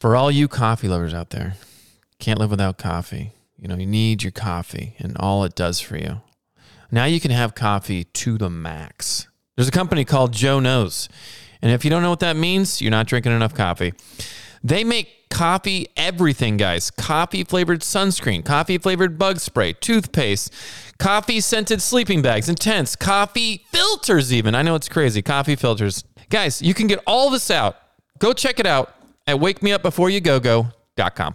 For all you coffee lovers out there, can't live without coffee. You know, you need your coffee and all it does for you. Now you can have coffee to the max. There's a company called Joe Knows. And if you don't know what that means, you're not drinking enough coffee. They make coffee everything, guys. Coffee-flavored sunscreen, coffee-flavored bug spray, toothpaste, coffee-scented sleeping bags and tents, coffee filters even. I know it's crazy. Coffee filters. Guys, you can get all this out. Go check it out at wakemeupbeforeyougogo.com.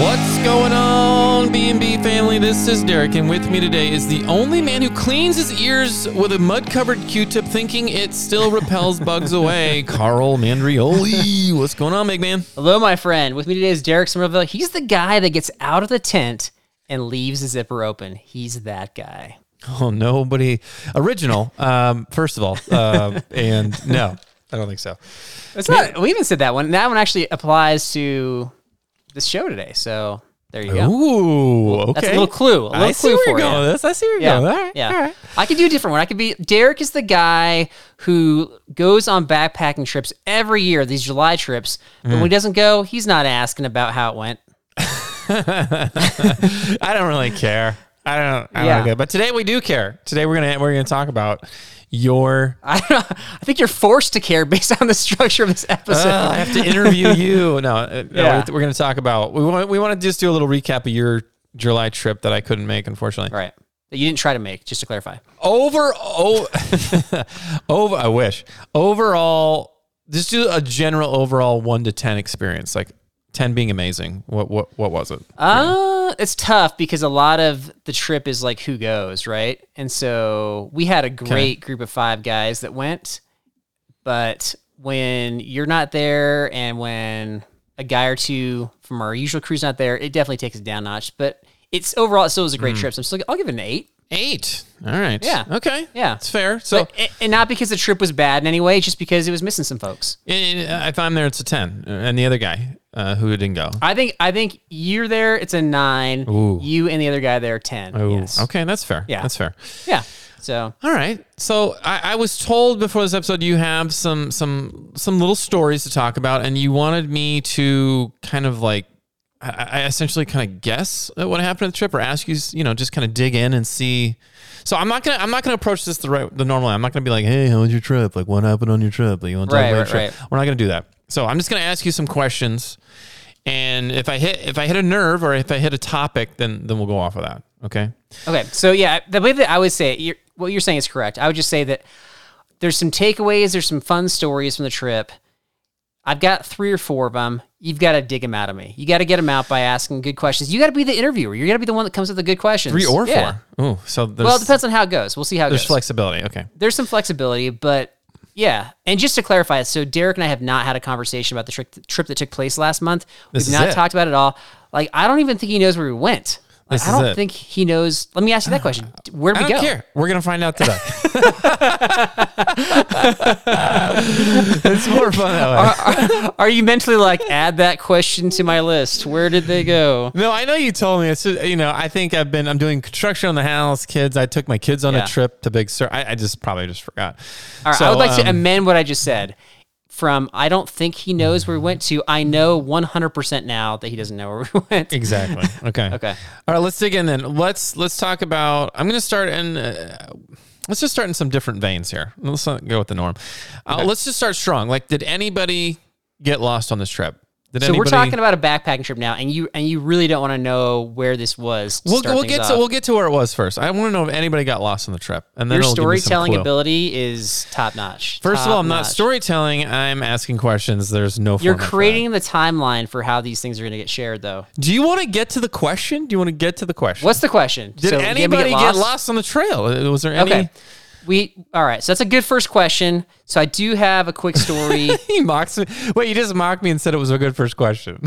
What's going on, B&B family? This is Derek, and with me today is the only man who cleans his ears with a mud-covered Q-tip thinking it still repels bugs away, Carl Mandrioli. What's going on, big man? Hello, my friend. With me today is Derek Somerville. He's the guy that gets out of the tent and leaves the zipper open. He's that guy. Oh, nobody. Original, first of all, and no, I don't think so. It's not. We even said that one. That one actually applies to this show today, so there you go. Ooh, okay. That's a little clue. A little clue for you. I see where you're going. All right, yeah. All right. I could do a different one. I could be Derek is the guy who goes on backpacking trips every year, these July trips, but when he doesn't go, he's not asking about how it went. I don't really care. I don't know. But today we do care. Today we're gonna talk about I think you're forced to care based on the structure of this episode. I have to interview you. No, we're going to talk about. We want to just do a little recap of your July trip that I couldn't make, unfortunately. Right. You didn't try to make, just to clarify. I wish. Overall, just do a general overall 1 to 10 experience, like 10 being amazing. What was it? It's tough because a lot of the trip is like who goes, right? And so we had a great group of 5 guys that went, but when you're not there and when a guy or two from our usual crew's not there, it definitely takes it down a notch. But it's overall, it still was a great trip. So I'll give it an 8. 8. All right. Yeah. Okay. Yeah. It's fair. So, and not because the trip was bad in any way, just because it was missing some folks. And if I'm there, it's a 10. And the other guy who didn't go, I think you're there, it's a 9. Ooh. You and the other guy there, 10. Ooh. Yes. Okay, that's fair. Yeah, that's fair. Yeah. So. All right. So I was told before this episode you have some little stories to talk about, and you wanted me to kind of like. I essentially kind of guess at what happened at the trip, or ask you, just kind of dig in and see. So I'm not gonna approach this the normal way. I'm not gonna be like, hey, how was your trip? Like, what happened on your trip? Like, you want to talk about your trip? Right. We're not gonna do that. So I'm just gonna ask you some questions, and if I hit a nerve or if I hit a topic, then we'll go off of that. Okay. Okay. So yeah, the way that I would say it, what you're saying is correct. I would just say that there's some takeaways, there's some fun stories from the trip. I've got 3 or 4 of them. You've got to dig them out of me. You got to get them out by asking good questions. You got to be the interviewer. You got to be the one that comes with the good questions. 3 or 4. Ooh, well, it depends on how it goes. We'll see how it goes. There's flexibility. Okay. There's some flexibility, but yeah. And just to clarify, so Derek and I have not had a conversation about the trip that took place last month. We've not talked about it at all. Like, I don't even think he knows where we went. Like, I don't think he knows. Let me ask you that question. Where did we go? I don't care. We're going to find out today. It's more fun that way. Are you mentally like, add that question to my list? Where did they go? No, I know you told me. It's just, I think I'm doing construction on the house, kids. I took my kids on a trip to Big Sur. I just probably just forgot. All right, so, I would like to amend what I just said. From I don't think he knows where we went to, I know 100% now that he doesn't know where we went. Exactly. Okay. Okay. All right, let's dig in then. Let's talk about. I'm going to start in. Let's just start in some different veins here. Let's not go with the norm. Okay. Let's just start strong. Like, did anybody get lost on this trip? We're talking about a backpacking trip now, and you really don't want to know where this was. We'll get to where it was first. I want to know if anybody got lost on the trip, and then your storytelling ability is top notch. First of all, I'm not storytelling. I'm asking questions. There's no. You're creating the timeline for how these things are going to get shared, though. Do you want to get to the question? What's the question? Did anybody get lost on the trail? Was there any? Okay. All right, so that's a good first question. So I do have a quick story. He mocks me. Wait, you just mocked me and said it was a good first question.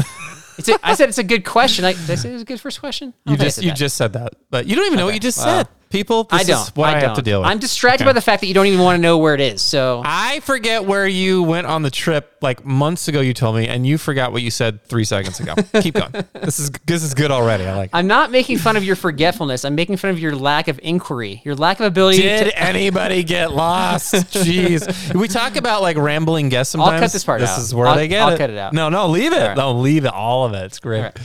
I said it's a good question. Did I say it was a good first question? You just said that. But you don't even know what you just said. People, this is what I have to deal with. I'm distracted by the fact that you don't even want to know where it is. So I forget where you went on the trip like months ago, you told me, and you forgot what you said 3 seconds ago. Keep going. This is good already. I like it. I'm not making fun of your forgetfulness. I'm making fun of your lack of inquiry, your lack of ability. Did anybody get lost? Jeez. We talk about like rambling guests sometimes. I'll cut this part out. This is where they get it. I'll cut it out. No, leave it. Right. No, leave it. All of it. It's great. Right.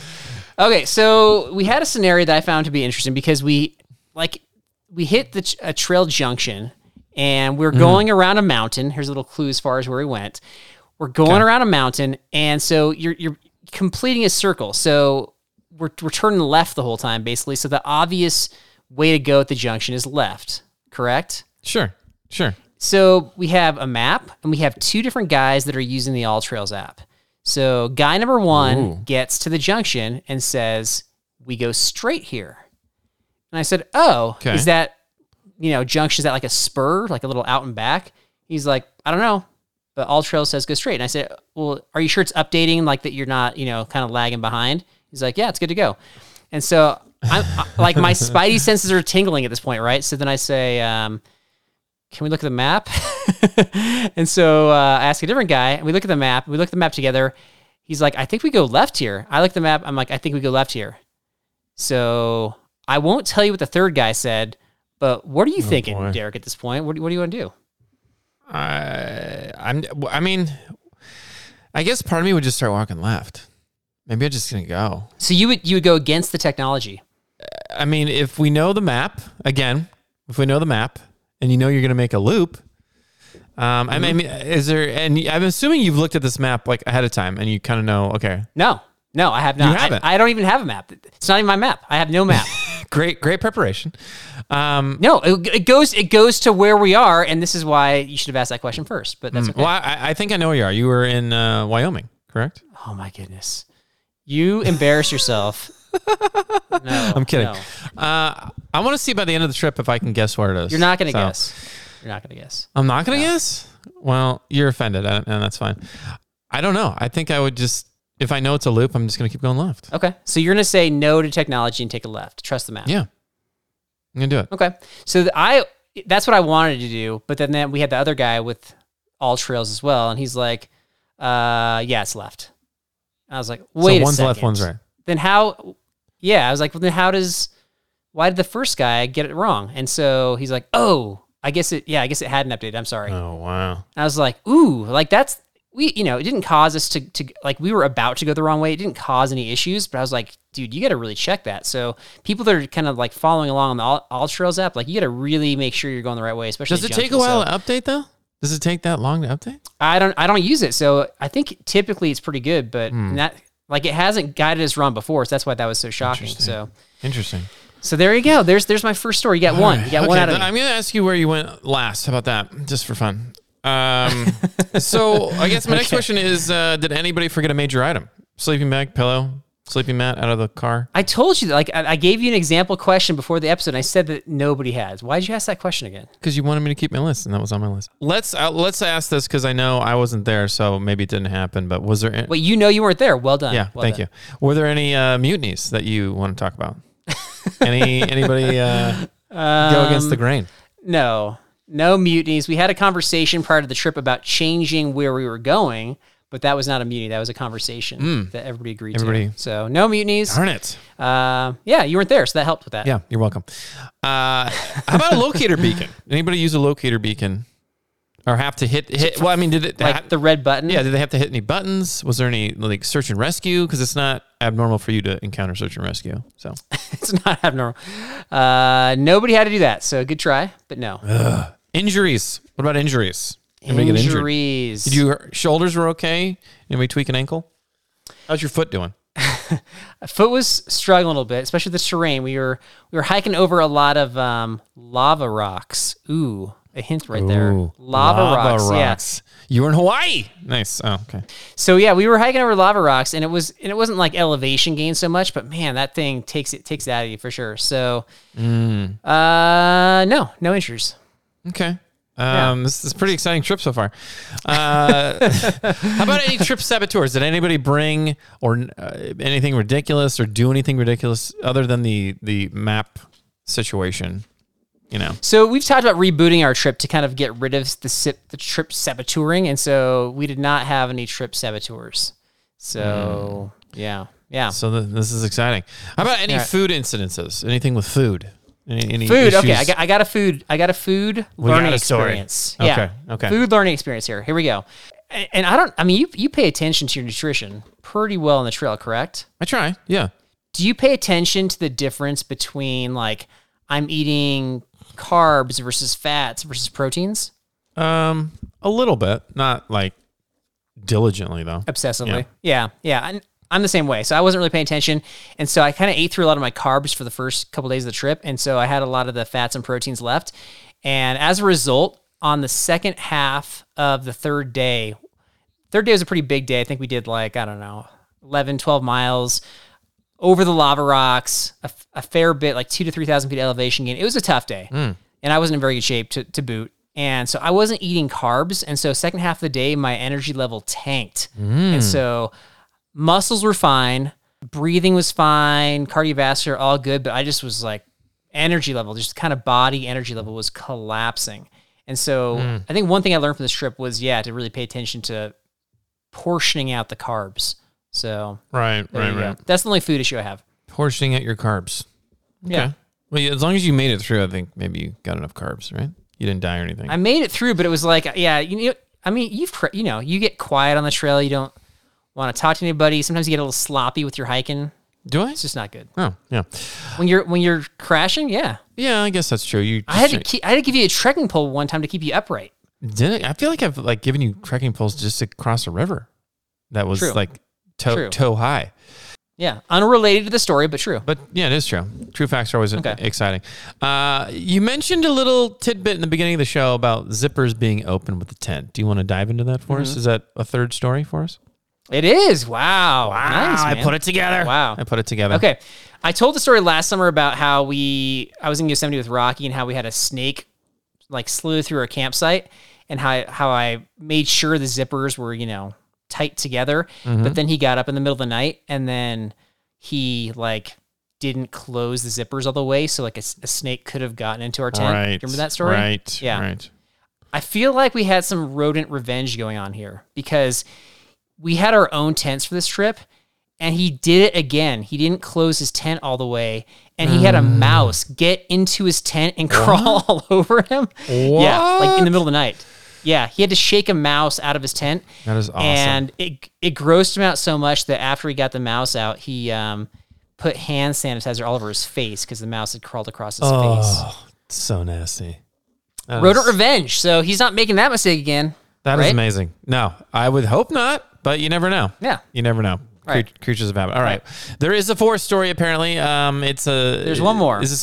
Okay, so we had a scenario that I found to be interesting because we hit a trail junction, and we're going around a mountain. Here's a little clue as far as where we went. We're going around a mountain, and so you're completing a circle. So we're turning left the whole time, basically. So the obvious way to go at the junction is left, correct? Sure. So we have a map, and we have two different guys that are using the All Trails app. So guy number one gets to the junction and says, "We go straight here." And I said, is that, junction, is that like a spur, like a little out and back? He's like, I don't know, but All Trails says go straight. And I said, well, are you sure it's updating, like that you're not, kind of lagging behind? He's like, yeah, it's good to go. And so I'm my spidey senses are tingling at this point, right? So then I say, can we look at the map? And so I ask a different guy, and we look at the map together. He's like, I think we go left here. I look at the map. I'm like, I think we go left here. So I won't tell you what the third guy said, but what are you thinking, Derek, at this point? What do you want to do? I guess part of me would just start walking left. Maybe I'm just going to go. So you would go against the technology? I mean, if we know the map, and you're going to make a loop, I'm assuming you've looked at this map like ahead of time and you kind of know, okay. No, I have not. You haven't. I don't even have a map. It's not even my map. I have no map. Great preparation. No, it goes to where we are, and this is why you should have asked that question first. But that's okay. Well, I think I know where you are. You were in Wyoming, correct? Oh my goodness, you embarrass yourself. No, I'm kidding. No. I want to see by the end of the trip if I can guess where it is. You're not going to guess. I'm not going to guess. Well, you're offended, and that's fine. I don't know. I think I would just. If I know it's a loop, I'm just going to keep going left. Okay. So you're going to say no to technology and take a left. Trust the map. Yeah. I'm going to do it. Okay. So that's what I wanted to do. But then we had the other guy with All Trails as well. And he's like, yeah, it's left. I was like, wait a second. So one's left, one's right. Then how? Yeah. I was like, well, then why did the first guy get it wrong? And so he's like, I guess it hadn't updated. I'm sorry. Oh, wow. I was like, ooh, like that's. It didn't cause us to we were about to go the wrong way. It didn't cause any issues, but I was like, dude, you got to really check that. So people that are kind of like following along on the All Trails app, like you got to really make sure you're going the right way, especially. Does it take a while to update though? Does it take that long to update? I don't use it. So I think typically it's pretty good, but not like it hasn't guided us wrong before. So that's why that was so shocking. Interesting. So there you go. There's my first story. You got one. You got one out of me. I'm going to ask you where you went last. How about that? Just for fun. So I guess my next question is, did anybody forget a major item? Sleeping bag, pillow, sleeping mat out of the car? I told you that, like, I gave you an example question before the episode. And I said that nobody has. Why'd you ask that question again? Cause you wanted me to keep my list and that was on my list. Let's ask this. Cause I know I wasn't there. So maybe it didn't happen, but was there, well, you weren't there. Well done. Yeah. Well thank done. You. Were there any, mutinies that you want to talk about? Anybody, go against the grain? No mutinies. We had a conversation prior to the trip about changing where we were going, but that was not a mutiny. That was a conversation that everybody agreed to. So no mutinies. Darn it. Yeah, you weren't there, so that helped with that. Yeah, you're welcome. How about a locator beacon? Anybody use a locator beacon? Or have to hit? Well, I mean, did it like the red button? Yeah, did they have to hit any buttons? Was there any like search and rescue? Because it's not abnormal for you to encounter search and rescue. So it's not abnormal. Nobody had to do that. So good try, but no. Ugh. Injuries. What about injuries? Anybody injuries. Did your shoulders were okay? Anybody tweak an ankle? How's your foot doing? Foot was struggling a little bit, especially the terrain. We were hiking over a lot of lava rocks. Ooh. A hint right there. Lava rocks. Yeah. You were in Hawaii. Nice. Oh, okay. So yeah, we were hiking over lava rocks, and it wasn't like elevation gain so much, but man, that thing takes it out of you for sure. So no injuries. Okay. Yeah. This is a pretty exciting trip so far. How about any trip saboteurs? Did anybody bring anything ridiculous or do anything ridiculous other than the map situation? You know. So we've talked about rebooting our trip to kind of get rid of the trip saboteuring, and so we did not have any trip saboteurs. So yeah. So this is exciting. How about any food incidences? Anything with food? Any food? Issues? Okay, I got a food learning experience. Okay. Yeah. Okay. Food learning experience here. Here we go. And I don't. I mean, you pay attention to your nutrition pretty well on the trail, correct? I try. Yeah. Do you pay attention to the difference between like I'm eating carbs versus fats versus proteins? A little bit, not like diligently though. Obsessively. Yeah. I'm the same way. So I wasn't really paying attention. And so I kind of ate through a lot of my carbs for the first couple of days of the trip. And so I had a lot of the fats and proteins left. And as a result, on the second half of the third day was a pretty big day. I think we did 11-12 miles over the lava rocks, a fair bit, like 2,000 to 3,000 feet elevation gain. It was a tough day, and I wasn't in very good shape to boot. And so I wasn't eating carbs, and so second half of the day, my energy level tanked. And so muscles were fine, breathing was fine, cardiovascular, all good, but I just was like energy level, just kind of body energy level was collapsing. And so I think one thing I learned from this trip was, to really pay attention to portioning out the carbs. So right. That's the only food issue I have. Portioning out your carbs. Okay. Yeah. Well, as long as you made it through, I think maybe you got enough carbs, right? You didn't die or anything. I made it through, but it was like, you get quiet on the trail. You don't want to talk to anybody. Sometimes you get a little sloppy with your hiking. Do I? It's just not good. Oh, yeah. When you're crashing, yeah. Yeah, I guess that's true. I had to give you a trekking pole one time to keep you upright. Did I? I feel like I've given you trekking poles just to cross a river. That was true. Toe high. Yeah. Unrelated to the story, but true. But yeah, it is true. True facts are always exciting. You mentioned a little tidbit in the beginning of the show about zippers being open with the tent. Do you want to dive into that for us? Is that a third story for us? It is. Wow. Nice, man. I put it together. Okay. I told the story last summer about how I was in Yosemite with Rocky and how we had a snake like slew through our campsite and how I made sure the zippers were, tight together, but then he got up in the middle of the night and then he like didn't close the zippers all the way. So like a snake could have gotten into our tent. Right. Remember that story? Right. Yeah. Right. I feel like we had some rodent revenge going on here because we had our own tents for this trip and he did it again. He didn't close his tent all the way and he had a mouse get into his tent and crawl all over him. What? Yeah. Like in the middle of the night. Yeah, he had to shake a mouse out of his tent. That is awesome. And it grossed him out so much that after he got the mouse out, he put hand sanitizer all over his face because the mouse had crawled across his face. Oh, so nasty. Rodent revenge. So he's not making that mistake again. That is amazing. No, I would hope not, but you never know. Yeah. You never know. Right. Creatures of habit. All right. There is a fourth story, apparently. There's one more. How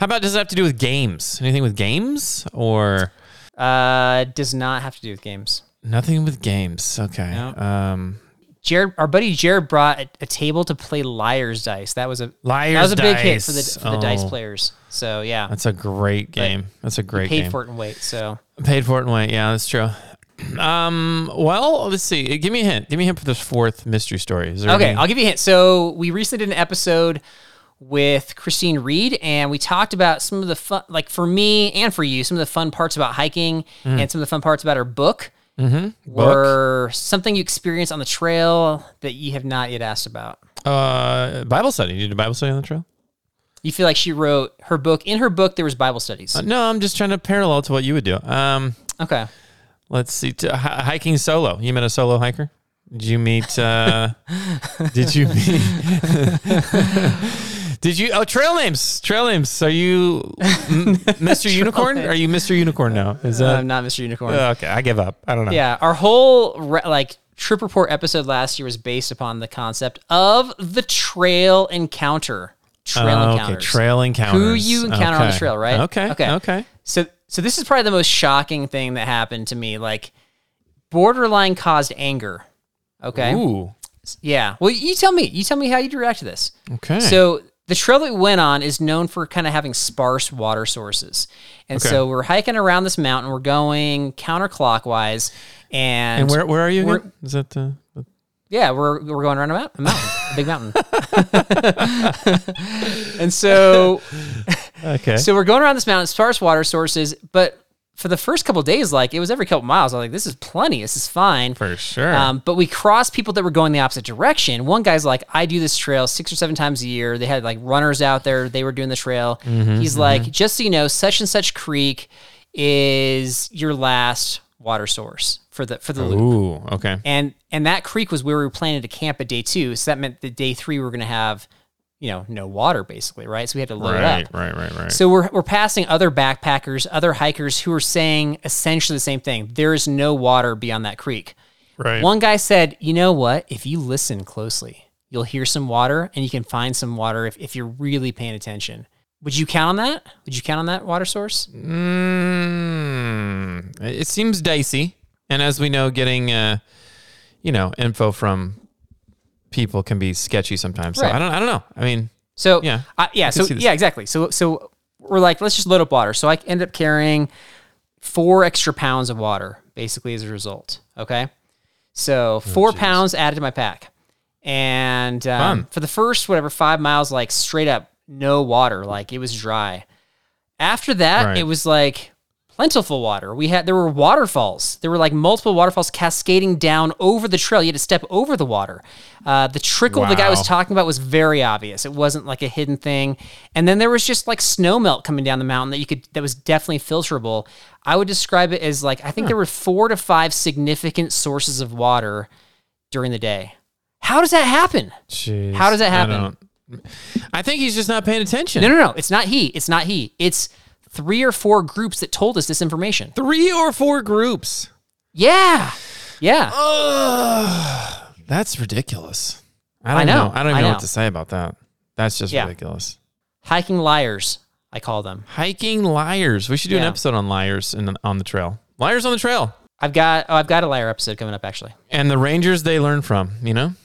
about does it have to do with games? Anything with games or... does not have to do with games. Nothing with games. Okay. Nope. Our buddy Jared brought a table to play Liar's Dice. That was a big hit for the dice players. So yeah, that's a great game. Paid for it in weight. Yeah, that's true. Well, let's see. Give me a hint. For this fourth mystery story. I'll give you a hint. So we recently did an episode with Christine Reed, and we talked about some of the fun, like for me and for you, some of the fun parts about hiking and some of the fun parts about her book were something you experienced on the trail that you have not yet asked about. Bible study. You did a Bible study on the trail? You feel like she wrote her book. In her book, there was Bible studies. No, I'm just trying to parallel to what you would do. Okay. Let's see. Hiking solo. You met a solo hiker? Did you meet? Oh, trail names. So you, Mr. Unicorn? Are you Mr. Unicorn now? Is that? I'm not Mr. Unicorn. Okay, I give up. I don't know. Yeah, our whole trip report episode last year was based upon the concept of the trail encounter. Trail encounters. Trail encounters. Who you encounter on the trail, right? Okay. So this is probably the most shocking thing that happened to me. Like, borderline caused anger. Okay. Ooh. Yeah. Well, you tell me. You tell me how you react to this. Okay. So the trail that we went on is known for kind of having sparse water sources, and so we're hiking around this mountain. We're going counterclockwise, and where are you? Is that the? Yeah, we're going around a mountain, a big mountain. And so, so we're going around this mountain, sparse water sources, but for the first couple of days, it was every couple miles. I was like, this is plenty. This is fine. For sure. But we crossed people that were going the opposite direction. One guy's like, I do this trail 6 or 7 times a year. They had runners out there. They were doing the trail. Mm-hmm, He's like, just so you know, such and such creek is your last water source for the loop. Ooh, okay. And that creek was where we were planning to camp at day 2. So that meant that day 3 we were going to have no water basically, right? So we had to load it up. Right. So we're passing other backpackers, other hikers who are saying essentially the same thing. There is no water beyond that creek. Right. One guy said, you know what? If you listen closely, you'll hear some water and you can find some water if you're really paying attention. Would you count on that? Would you count on that water source? It seems dicey. And as we know, getting, info from people can be sketchy sometimes. Right. So I don't know. I mean, so yeah. Exactly. So we're like, let's just load up water. So I end up carrying 4 extra pounds of water basically as a result. Okay. So 4 pounds added to my pack. And for the first, 5 miles, straight up no water. It was dry. After that, It was plentiful water. There were waterfalls. There were multiple waterfalls cascading down over the trail. You had to step over the water. The trickle the guy was talking about was very obvious. It wasn't a hidden thing. And then there was just ssnowmelt coming down the mountain that was definitely filterable. I would describe it as I think there were 4 to 5 significant sources of water during the day. How does that happen? Jeez, how does that happen? I think he's just not paying attention. No. It's not he. It's 3 or 4 groups that told us this information. 3 or 4 groups. Yeah. That's ridiculous. I know. I don't even know what to say about that. That's just ridiculous. Hiking liars, I call them. Hiking liars. We should do an episode on liars on the trail. Liars on the trail. I've got a liar episode coming up actually. And the rangers they learn from,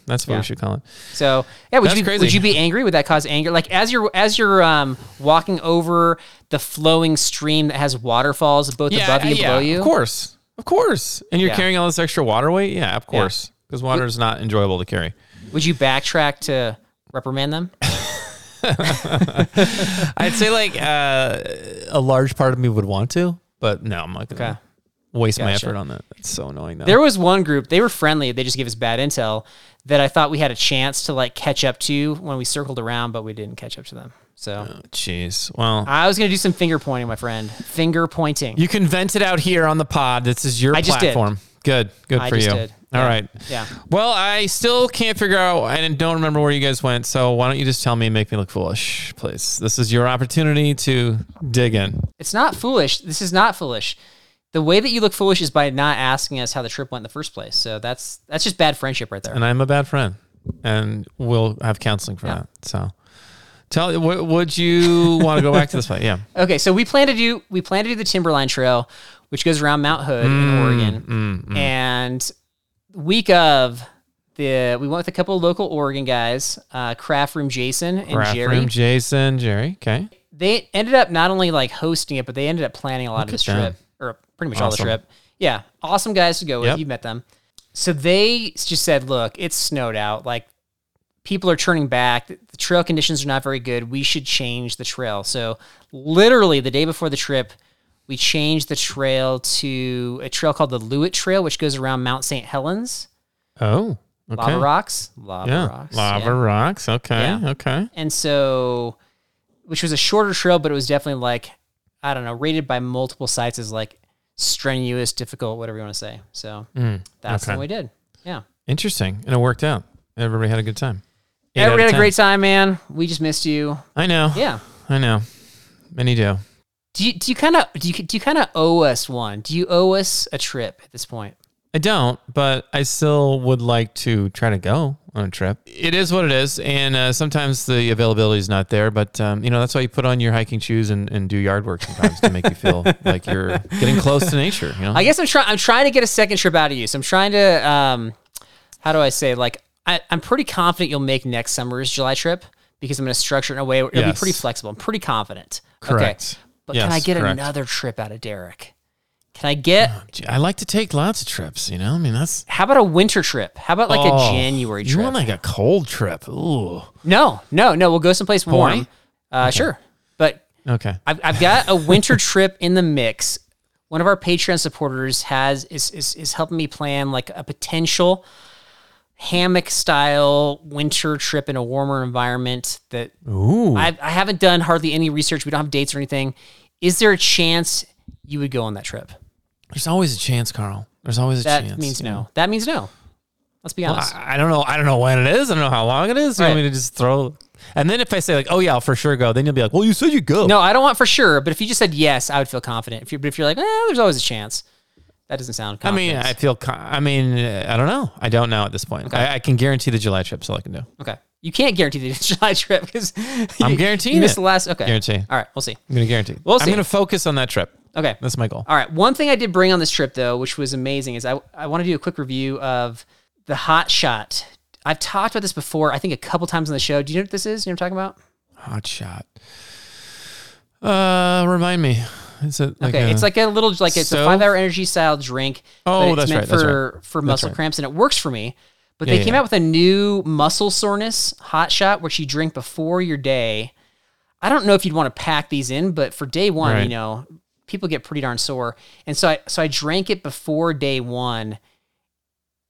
that's what we should call it. So would you be angry? Would that cause anger? As you're walking over the flowing stream that has waterfalls both above you and below you. Of course. And you're carrying all this extra water weight. Yeah, of course, because water is not enjoyable to carry. Would you backtrack to reprimand them? I'd say a large part of me would want to, but no, I'm not gonna. Okay. Waste my effort on that. That's so annoying though. There was one group, they were friendly, they just gave us bad intel that I thought we had a chance to catch up to when we circled around, but we didn't catch up to them. So jeez. Well, I was gonna do some finger pointing, my friend. Finger pointing. You can vent it out here on the pod. This is your platform. Good for you. All right. Yeah. Well, I still can't figure out and don't remember where you guys went, so why don't you just tell me and make me look foolish, please? This is your opportunity to dig in. It's not foolish. This is not foolish. The way that you look foolish is by not asking us how the trip went in the first place. So that's just bad friendship right there. And I'm a bad friend, and we'll have counseling for that. So would you want to go back to this place? Yeah. Okay. So we plan to do the Timberline Trail, which goes around Mount Hood in Oregon. And week of we went with a couple of local Oregon guys, Craft Room Jason and Jerry. Okay. They ended up not only hosting it, but they ended up planning a lot of this trip. Or pretty much all the trip. Yeah. Awesome guys to go with. Yep. You've met them. So they just said, look, it's snowed out. People are turning back. The trail conditions are not very good. We should change the trail. So literally the day before the trip, we changed the trail to a trail called the Loowit Trail, which goes around Mount St. Helens. Oh, okay. Lava rocks. Okay. Yeah. Okay. And so, which was a shorter trail, but it was definitely rated by multiple sites as strenuous, difficult, whatever you want to say. So that's what we did. Yeah. Interesting. And it worked out. Everybody had a good time. Everybody had a great time, man. We just missed you. I know. Yeah. I know. Many do. Do you kind of owe us one? Do you owe us a trip at this point? I don't, but I still would like to try to go on a trip. It is what it is, and sometimes the availability is not there, but that's why you put on your hiking shoes and do yard work sometimes to make you feel like you're getting close to nature. You know? I guess I'm trying to get a second trip out of you, so I'm trying to, how do I say, like, I'm pretty confident you'll make next summer's July trip because I'm going to structure it in a way where it'll be pretty flexible. I'm pretty confident. Correct. Okay. But yes, can I get another trip out of Derek? Can I get... Oh, gee, I like to take lots of trips, you know? I mean, that's... How about a winter trip? How about like a January trip? You want like a cold trip? Ooh. No. We'll go someplace warm. Okay. Sure. But I've got a winter trip in the mix. One of our Patreon supporters is helping me plan like a potential hammock-style winter trip in a warmer environment that... Ooh. I haven't done hardly any research. We don't have dates or anything. Is there a chance you would go on that trip? There's always a chance, Carl. There's always a chance. That means no. That means no. Let's be honest. Well, I don't know. I don't know when it is. I don't know how long it is. You want me to just throw... And then if I say like, oh yeah, I'll for sure go, then you'll be like, well, you said you go. No, I don't want for sure. But if you just said yes, I would feel confident. If you're like, there's always a chance. That doesn't sound confident. I mean, I don't know. I don't know at this point. Okay. I can guarantee the July trip's all I can do. Okay. You can't guarantee the July trip because... I'm guaranteeing you missed the last... Okay. Guarantee. All right. We'll see. I'm going to guarantee. We'll see. I'm going to focus on that trip. Okay. That's my goal. All right. One thing I did bring on this trip, though, which was amazing, is I want to do a quick review of the Hot Shot. I've talked about this before, I think, a couple times on the show. Do you know what this is? You know what I'm talking about? Hot Shot. Remind me. Is it like it's like a little... like it's a 5-hour energy style drink. Oh, that's right. It's meant for muscle cramps, and it works for me. But they came out with a new muscle soreness Hot Shot, which you drink before your day. I don't know if you'd want to pack these in, but for day one, you know... people get pretty darn sore. And so I drank it before day one,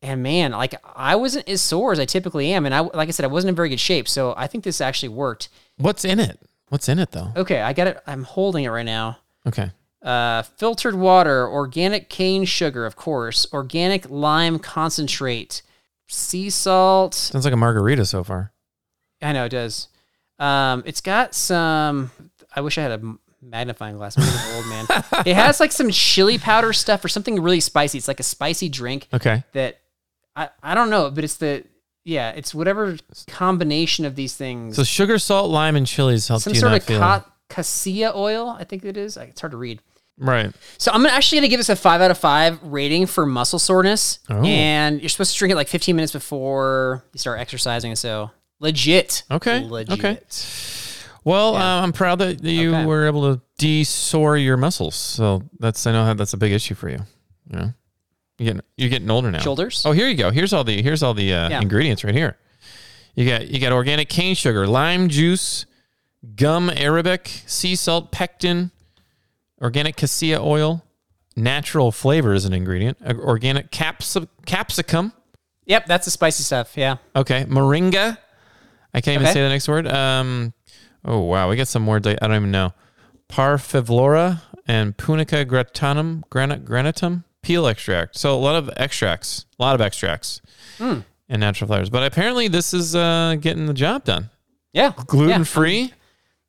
and man, like I wasn't as sore as I typically am. And I, like I said, I wasn't in very good shape. So I think this actually worked. What's in it? What's in it though? Okay. I got it. I'm holding it right now. Okay. Filtered water, organic cane sugar, of course, organic lime concentrate, sea salt. Sounds like a margarita so far. I know it does. It's got some, I wish I had a magnifying glass. I'm old man. It has like some chili powder stuff or something really spicy. It's like a spicy drink. Okay. That I don't know, but it's whatever combination of these things. So sugar, salt, lime, and chilies helps you not feel. Some sort of cassia oil, I think it is. It's hard to read. Right. So I'm actually going to give this a 5 out of 5 rating for muscle soreness. Oh. And you're supposed to drink it like 15 minutes before you start exercising. So legit. Okay. Legit. Okay. Well, I'm proud that you were able to de-sore your muscles. So that's a big issue for you. You know, you're getting older now. Shoulders. Oh, here you go. Here's all the ingredients right here. You got organic cane sugar, lime juice, gum arabic, sea salt, pectin, organic cassia oil, natural flavor is an ingredient, organic capsicum. Yep, that's the spicy stuff. Yeah. Okay, moringa. I can't even say the next word. Oh, wow. We got some words I don't even know. Parfivlora and Punica gratanum, granatum, peel extract. So a lot of extracts and natural flavors. But apparently this is getting the job done. Yeah. Gluten-free,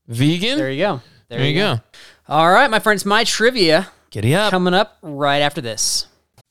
vegan. There you go. There you go. All right, my friends, my trivia. Giddy up. Coming up right after this.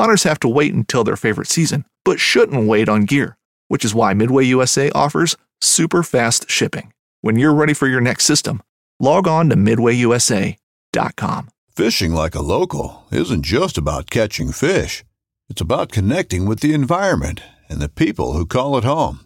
Hunters have to wait until their favorite season, but shouldn't wait on gear, which is why Midway USA offers super fast shipping. When you're ready for your next system, log on to MidwayUSA.com. Fishing like a local isn't just about catching fish. It's about connecting with the environment and the people who call it home.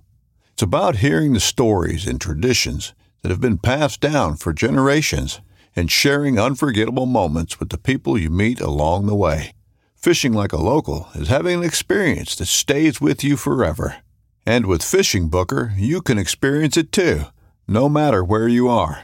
It's about hearing the stories and traditions that have been passed down for generations and sharing unforgettable moments with the people you meet along the way. Fishing like a local is having an experience that stays with you forever. And with Fishing Booker, you can experience it too, no matter where you are.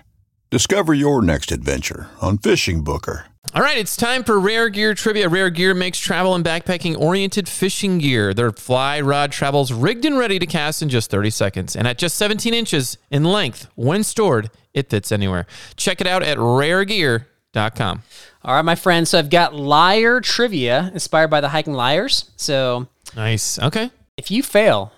Discover your next adventure on Fishing Booker. All right, it's time for Rare Gear Trivia. Rare Gear makes travel and backpacking-oriented fishing gear. Their fly rod travels rigged and ready to cast in just 30 seconds. And at just 17 inches in length, when stored, it fits anywhere. Check it out at raregear.com. All right, my friends, so I've got Liar Trivia, inspired by the Hiking Liars. So nice. Okay. If you fail,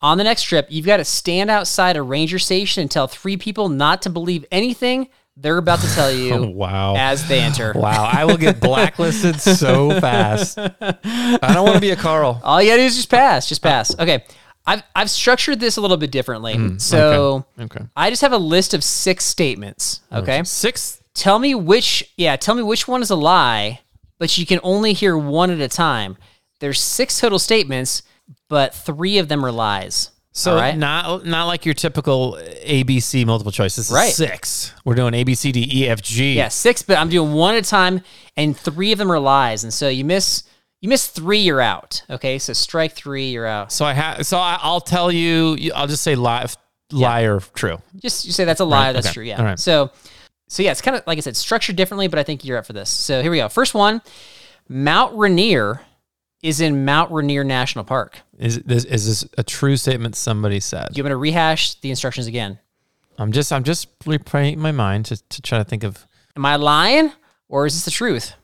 on the next trip, you've got to stand outside a ranger station and tell three people not to believe anything they're about to tell you. Wow. As they enter. Wow, I will get blacklisted so fast. I don't want to be a Carl. All you got to do is just pass. Just pass. Okay. I've structured this a little bit differently. So okay. I just have a list of 6 statements. Okay. 6? Tell me which one is a lie, but you can only hear one at a time. There's 6 total statements, but 3 of them are lies. So right? not like your typical ABC multiple choice. This is right. 6. We're doing A, B, C, D, E, F, G. Yeah, 6, but I'm doing one at a time, and 3 of them are lies. And so you miss 3, you're out. Okay, so strike 3, you're out. So I'll tell you. I'll just say lie or true. Just you say that's a lie. Right. That's okay. True. Yeah. All right. So yeah, it's kind of like I said, structured differently, but I think you're up for this. So here we go. First one, Mount Rainier is in Mount Rainier National Park. Is this a true statement somebody said? You want me to rehash the instructions again? I'm just replaying my mind to try to think of... Am I lying, or is this the truth?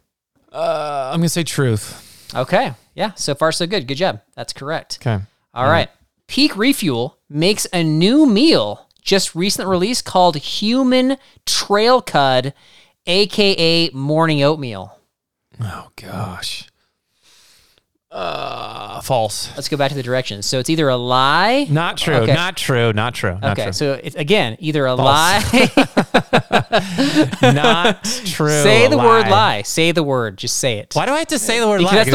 I'm going to say truth. Okay. Yeah, so far so good. Good job. That's correct. Okay. All right. Peak Refuel makes a new meal, just recent release, called Human Trail Cud, a.k.a. Morning Oatmeal. Oh, gosh. False. Let's go back to the directions. So it's either a lie. Not true. Okay. Not true. Okay. So it's, again, either a false. Lie. Not true. Say the word lie. Say the word. Just say it. Why do I have to say the word because lie? That's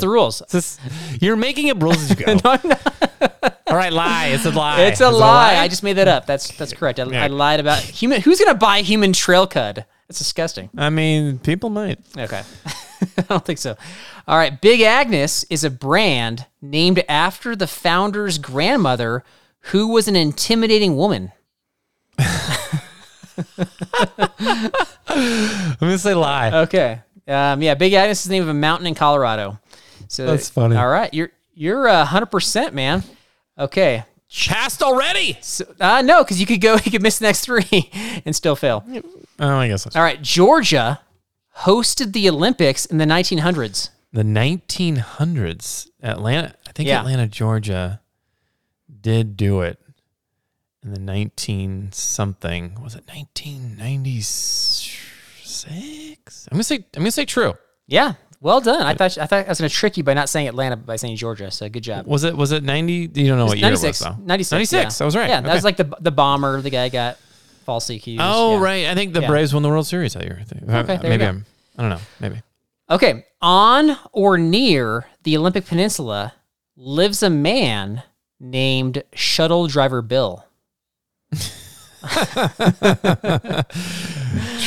the rules. That's the rules. You're making up rules as you go. No, I'm not. All right, lie. It's a lie. I just made that up. That's correct. I lied about human. Who's going to buy human trail cud? That's disgusting. I mean, people might. Okay. I don't think so. All right. Big Agnes is a brand named after the founder's grandmother, who was an intimidating woman. I'm going to say lie. Okay. Yeah. Big Agnes is the name of a mountain in Colorado. So that's funny. All right. You're 100%, man. Okay. Passed already. So, no, because you could miss the next 3 and still fail. I guess. All right. Georgia hosted the Olympics in the 1900s. The 1900s. Atlanta. I think Atlanta, Georgia did do it in the 19-something. Was it 1996? I'm going to say true. Yeah. Well done. I thought I was going to trick you by not saying Atlanta, but by saying Georgia. So good job. Was it 90? You don't know what year it was, though. 96. Yeah. I was right. Yeah. Okay. That was like the bomber the guy got. False EQs. Oh, yeah. Right. I think the Braves won the World Series that year. Okay, maybe I don't know. Maybe. Okay. On or near the Olympic Peninsula lives a man named Shuttle Driver Bill.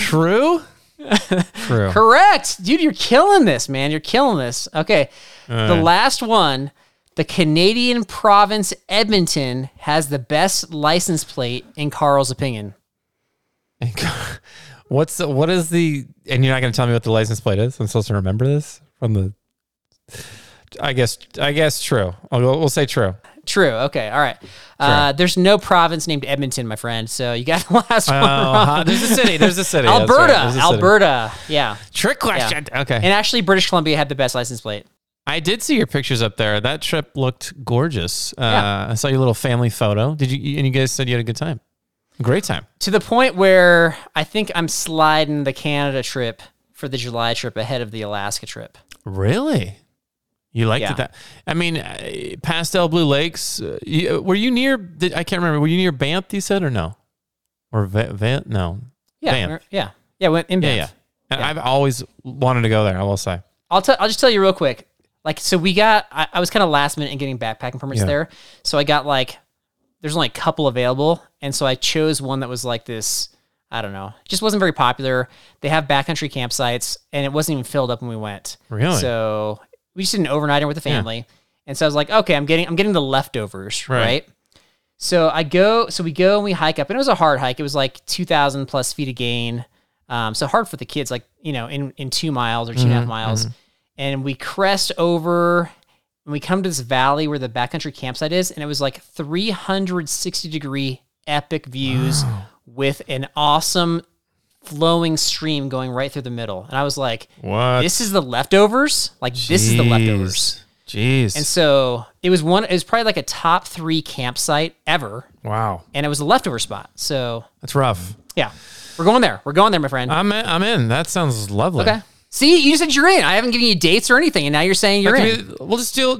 True. Correct. Dude, you're killing this, man. You're killing this. Okay. The last one. The Canadian province Edmonton has the best license plate in Carl's opinion. What is the? And you're not going to tell me what the license plate is? I'm supposed to remember this from the I guess true. We'll say true. True. Okay. All right. There's no province named Edmonton, my friend. So you got the last one wrong. There's a city. Alberta. Right. Alberta. Yeah. Trick question. Yeah. Okay. And actually, British Columbia had the best license plate. I did see your pictures up there. That trip looked gorgeous. Yeah. I saw your little family photo. Did you? And you guys said you had a good time. Great time. To the point where I think I'm sliding the Canada trip for the July trip ahead of the Alaska trip. Really? You liked it that? I mean, pastel blue lakes. Were you near? I can't remember. Were you near Banff? You said or no? Or Banff? No. Yeah. Banff. Yeah. Yeah. Went in Banff. Yeah. And I've always wanted to go there. I will say. I'll just tell you real quick. Like, so we got. I was kind of last minute in getting backpacking permits there. So I got like. There's only a couple available, and so I chose one that was like this. I don't know. It just wasn't very popular. They have backcountry campsites, and it wasn't even filled up when we went. Really? So we just did an overnighter with the family, and so I was like, okay, I'm getting the leftovers, right? So we go and we hike up, and it was a hard hike. It was like 2,000 plus feet of gain, so hard for the kids, like you know, in 2 miles or 2.5 miles, and we crest over. And we come to this valley where the backcountry campsite is, and it was like 360-degree epic views with an awesome flowing stream going right through the middle. And I was like, what? This is the leftovers? Like, this is the leftovers. Jeez. And so it was probably like a top 3 campsite ever. Wow. And it was a leftover spot. So that's rough. Yeah. We're going there. We're going there, my friend. I'm in. That sounds lovely. Okay. See, you said you're in. I haven't given you dates or anything, and now you're saying you're in. We'll just do it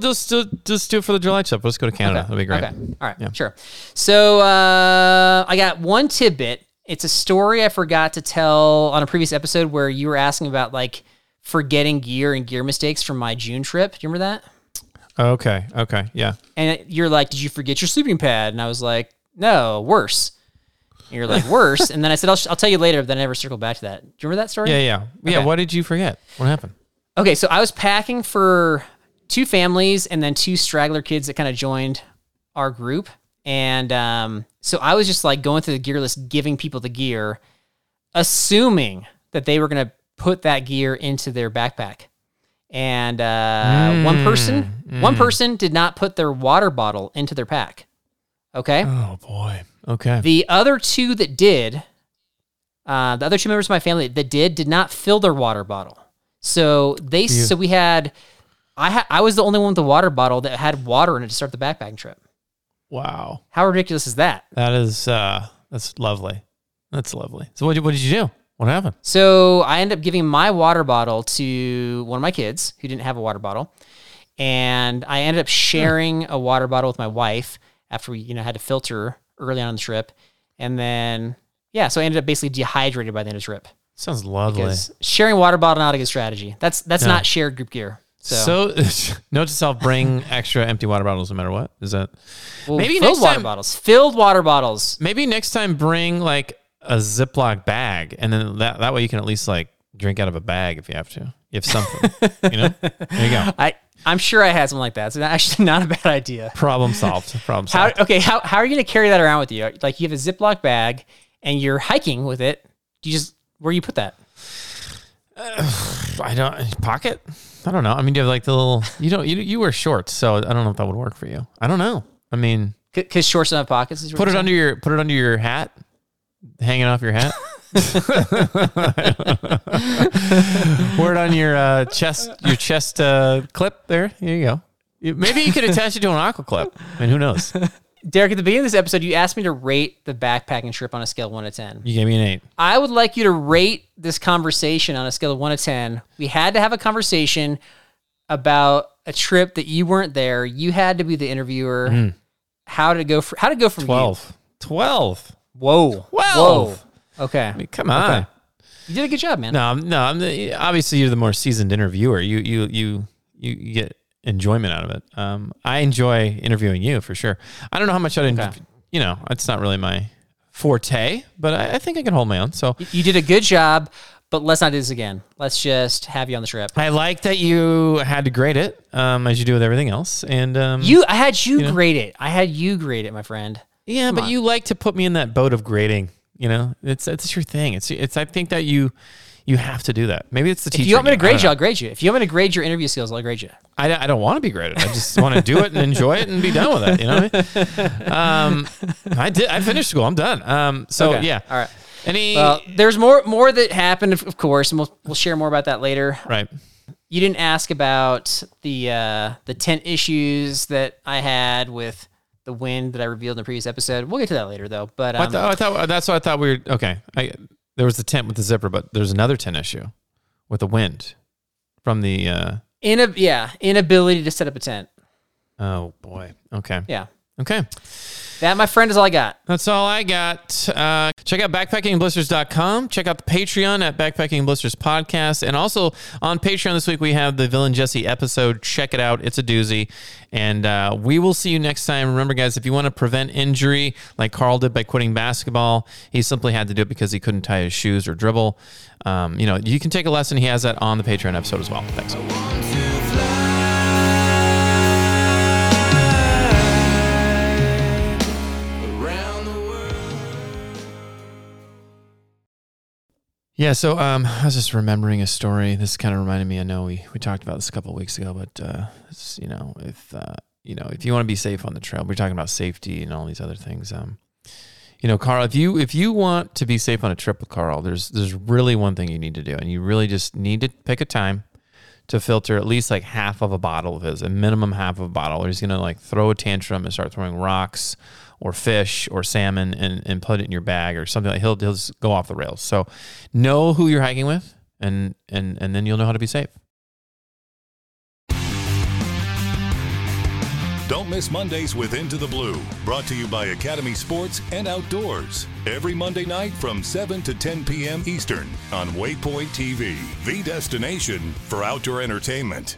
for the July trip. Let's go to Canada. Okay. That'll be great. Okay. All right. Yeah. Sure. So I got one tidbit. It's a story I forgot to tell on a previous episode where you were asking about like forgetting gear and gear mistakes from my June trip. Do you remember that? Okay. Okay. Yeah. And you're like, did you forget your sleeping pad? And I was like, no, worse. You're like, worse. And then I said, I'll tell you later, but then I never circled back to that. Do you remember that story? Yeah. Okay. Yeah, what did you forget? What happened? Okay, so I was packing for 2 families and then 2 straggler kids that kind of joined our group. And so I was just like going through the gear list, giving people the gear, assuming that they were going to put that gear into their backpack. And one person did not put their water bottle into their pack. Okay? Oh, boy. Okay. The other 2 that did, the other 2 members of my family that did not fill their water bottle. So we had, I was the only one with the water bottle that had water in it to start the backpacking trip. Wow. How ridiculous is that? That is, that's lovely. That's lovely. So what did you do? What happened? So I ended up giving my water bottle to one of my kids who didn't have a water bottle. And I ended up sharing a water bottle with my wife after we, had to filter early on in the trip. And then, so I ended up basically dehydrated by the end of the trip. Sounds lovely. Because sharing water bottle, not a good strategy. That's not shared group gear. So note to self, bring extra empty water bottles no matter what. Is that... Well, maybe next time... Filled water bottles. Maybe next time bring like a Ziploc bag, and then that way you can at least like drink out of a bag if you have to. If something, There you go. I'm sure I had something like that. It's actually not a bad idea. Problem solved. How are you going to carry that around with you? Like you have a Ziploc bag and you're hiking with it. Where do you put that? Pocket? I don't know. I mean, you have like the little, you wear shorts. So I don't know if that would work for you. I don't know. I mean, cause shorts don't have pockets. Put it under your hat, hanging off your hat. Wear it on your chest clip there. Here you go. Maybe you could attach it to an aqua clip. I mean, who knows? Derek, at the beginning of this episode, you asked me to rate the backpacking trip on a scale of 1 to 10. You gave me an 8. I would like you to rate this conversation on a scale of 1 to 10. We had to have a conversation about a trip that you weren't there. You had to be the interviewer. Mm. How to go from 12. You? 12. Whoa. 12. Whoa. Okay. I mean, come on. Okay. You did a good job, man. No. Obviously, you're the more seasoned interviewer. You get enjoyment out of it. I enjoy interviewing you for sure. I don't know how much I didn't. Okay. It's not really my forte, but I think I can hold my own. So you did a good job, but let's not do this again. Let's just have you on the trip. I like that you had to grade it, as you do with everything else. And I had you grade it, my friend. Yeah, come on. You like to put me in that boat of grading. It's your thing. I think that you You have to do that. Maybe it's the teacher. If you want me to grade you, I'll grade you. If you want me to grade your interview skills, I'll grade you. I don't want to be graded. I just want to do it and enjoy it and be done with it. You know what I mean? I finished school. I'm done. Okay. Yeah. All right. Well, there's more that happened, of course, and we'll share more about that later. Right. You didn't ask about the tent issues that I had with the wind that I revealed in the previous episode. We'll get to that later, though. But I thought we were okay. There was the tent with the zipper, but there's another tent issue with the wind from the inability to set up a tent. Oh boy. Okay. Yeah. Okay. That, my friend, is all I got. That's all I got. Check out backpackingblisters.com. Check out the Patreon at Backpacking Blisters Podcast. And also on Patreon this week, we have the Villain Jesse episode. Check it out. It's a doozy. And we will see you next time. Remember, guys, if you want to prevent injury like Carl did by quitting basketball, he simply had to do it because he couldn't tie his shoes or dribble. You can take a lesson. He has that on the Patreon episode as well. Thanks. Yeah, so I was just remembering a story. This kind of reminded me. I know we talked about this a couple of weeks ago, but it's, if you want to be safe on the trail, we're talking about safety and all these other things. Carl, if you want to be safe on a trip with Carl, there's really one thing you need to do, and you really just need to pick a time to filter at least like half of a bottle of his, a minimum half of a bottle, or he's gonna like throw a tantrum and start throwing rocks or fish or salmon and put it in your bag or something. Like he'll just go off the rails. So know who you're hiking with and then you'll know how to be safe. Don't miss Mondays with Into the Blue, brought to you by Academy Sports and Outdoors. Every Monday night from 7 to 10 p.m. Eastern on Waypoint TV, the destination for outdoor entertainment.